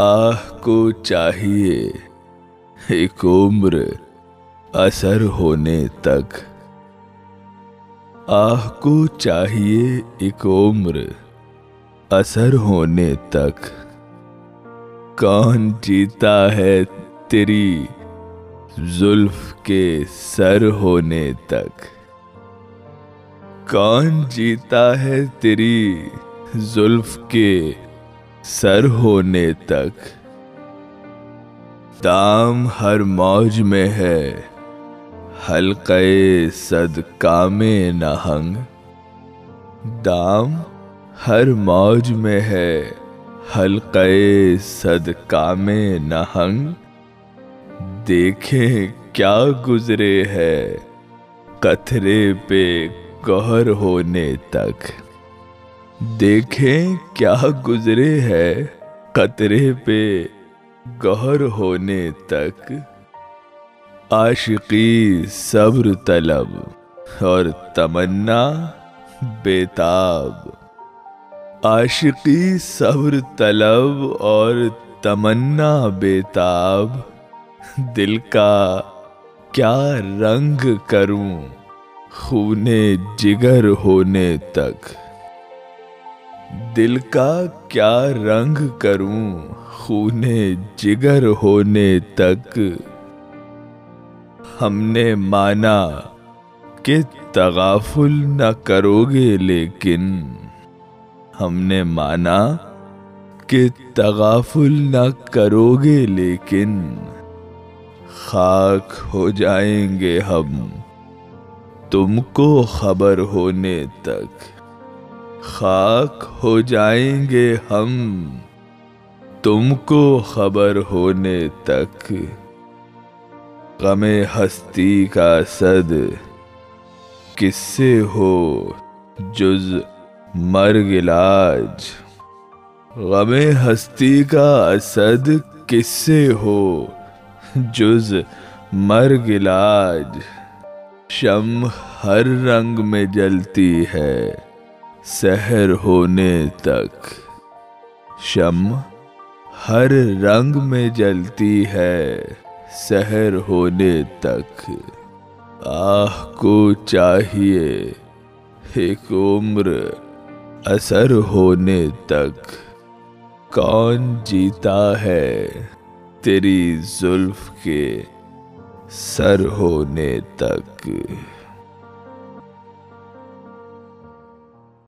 آہ کو چاہیے ایک عمر اثر ہونے تک، آہ کو چاہیے ایک عمر اثر ہونے تک، کون جیتا ہے تیری زلف کے سر ہونے تک، کون جیتا ہے تیری زلف کے سر ہونے تک، دام ہر موج میں ہے حلقے صدقام نہنگ، دام ہر موج میں ہے حلقے صدقام نہنگ، دیکھیں کیا گزرے ہے قطرے پہ گوہر ہونے تک، دیکھیں کیا گزرے ہے قطرے پہ گہر ہونے تک، عاشقی صبر طلب اور تمنا بیتاب، عاشقی صبر طلب اور تمنا بیتاب، دل کا کیا رنگ کروں خون جگر ہونے تک، دل کا کیا رنگ کروں خون جگر ہونے تک، ہم نے مانا کہ تغافل نہ کرو گے لیکن، ہم نے مانا کہ تغافل نہ کرو گے لیکن، خاک ہو جائیں گے ہم تم کو خبر ہونے تک، خاک ہو جائیں گے ہم تم کو خبر ہونے تک، غم ہستی کا سد کس سے ہو جز مرگ علاج، غم ہستی کا اسد کس سے ہو جز مرگ علاج، شمع ہر رنگ میں جلتی ہے سحر ہونے تک، شمع ہر رنگ میں جلتی ہے سحر ہونے تک، آہ کو چاہیے ایک عمر اثر ہونے تک، کون جیتا ہے تیری زلف کے سر ہونے تک۔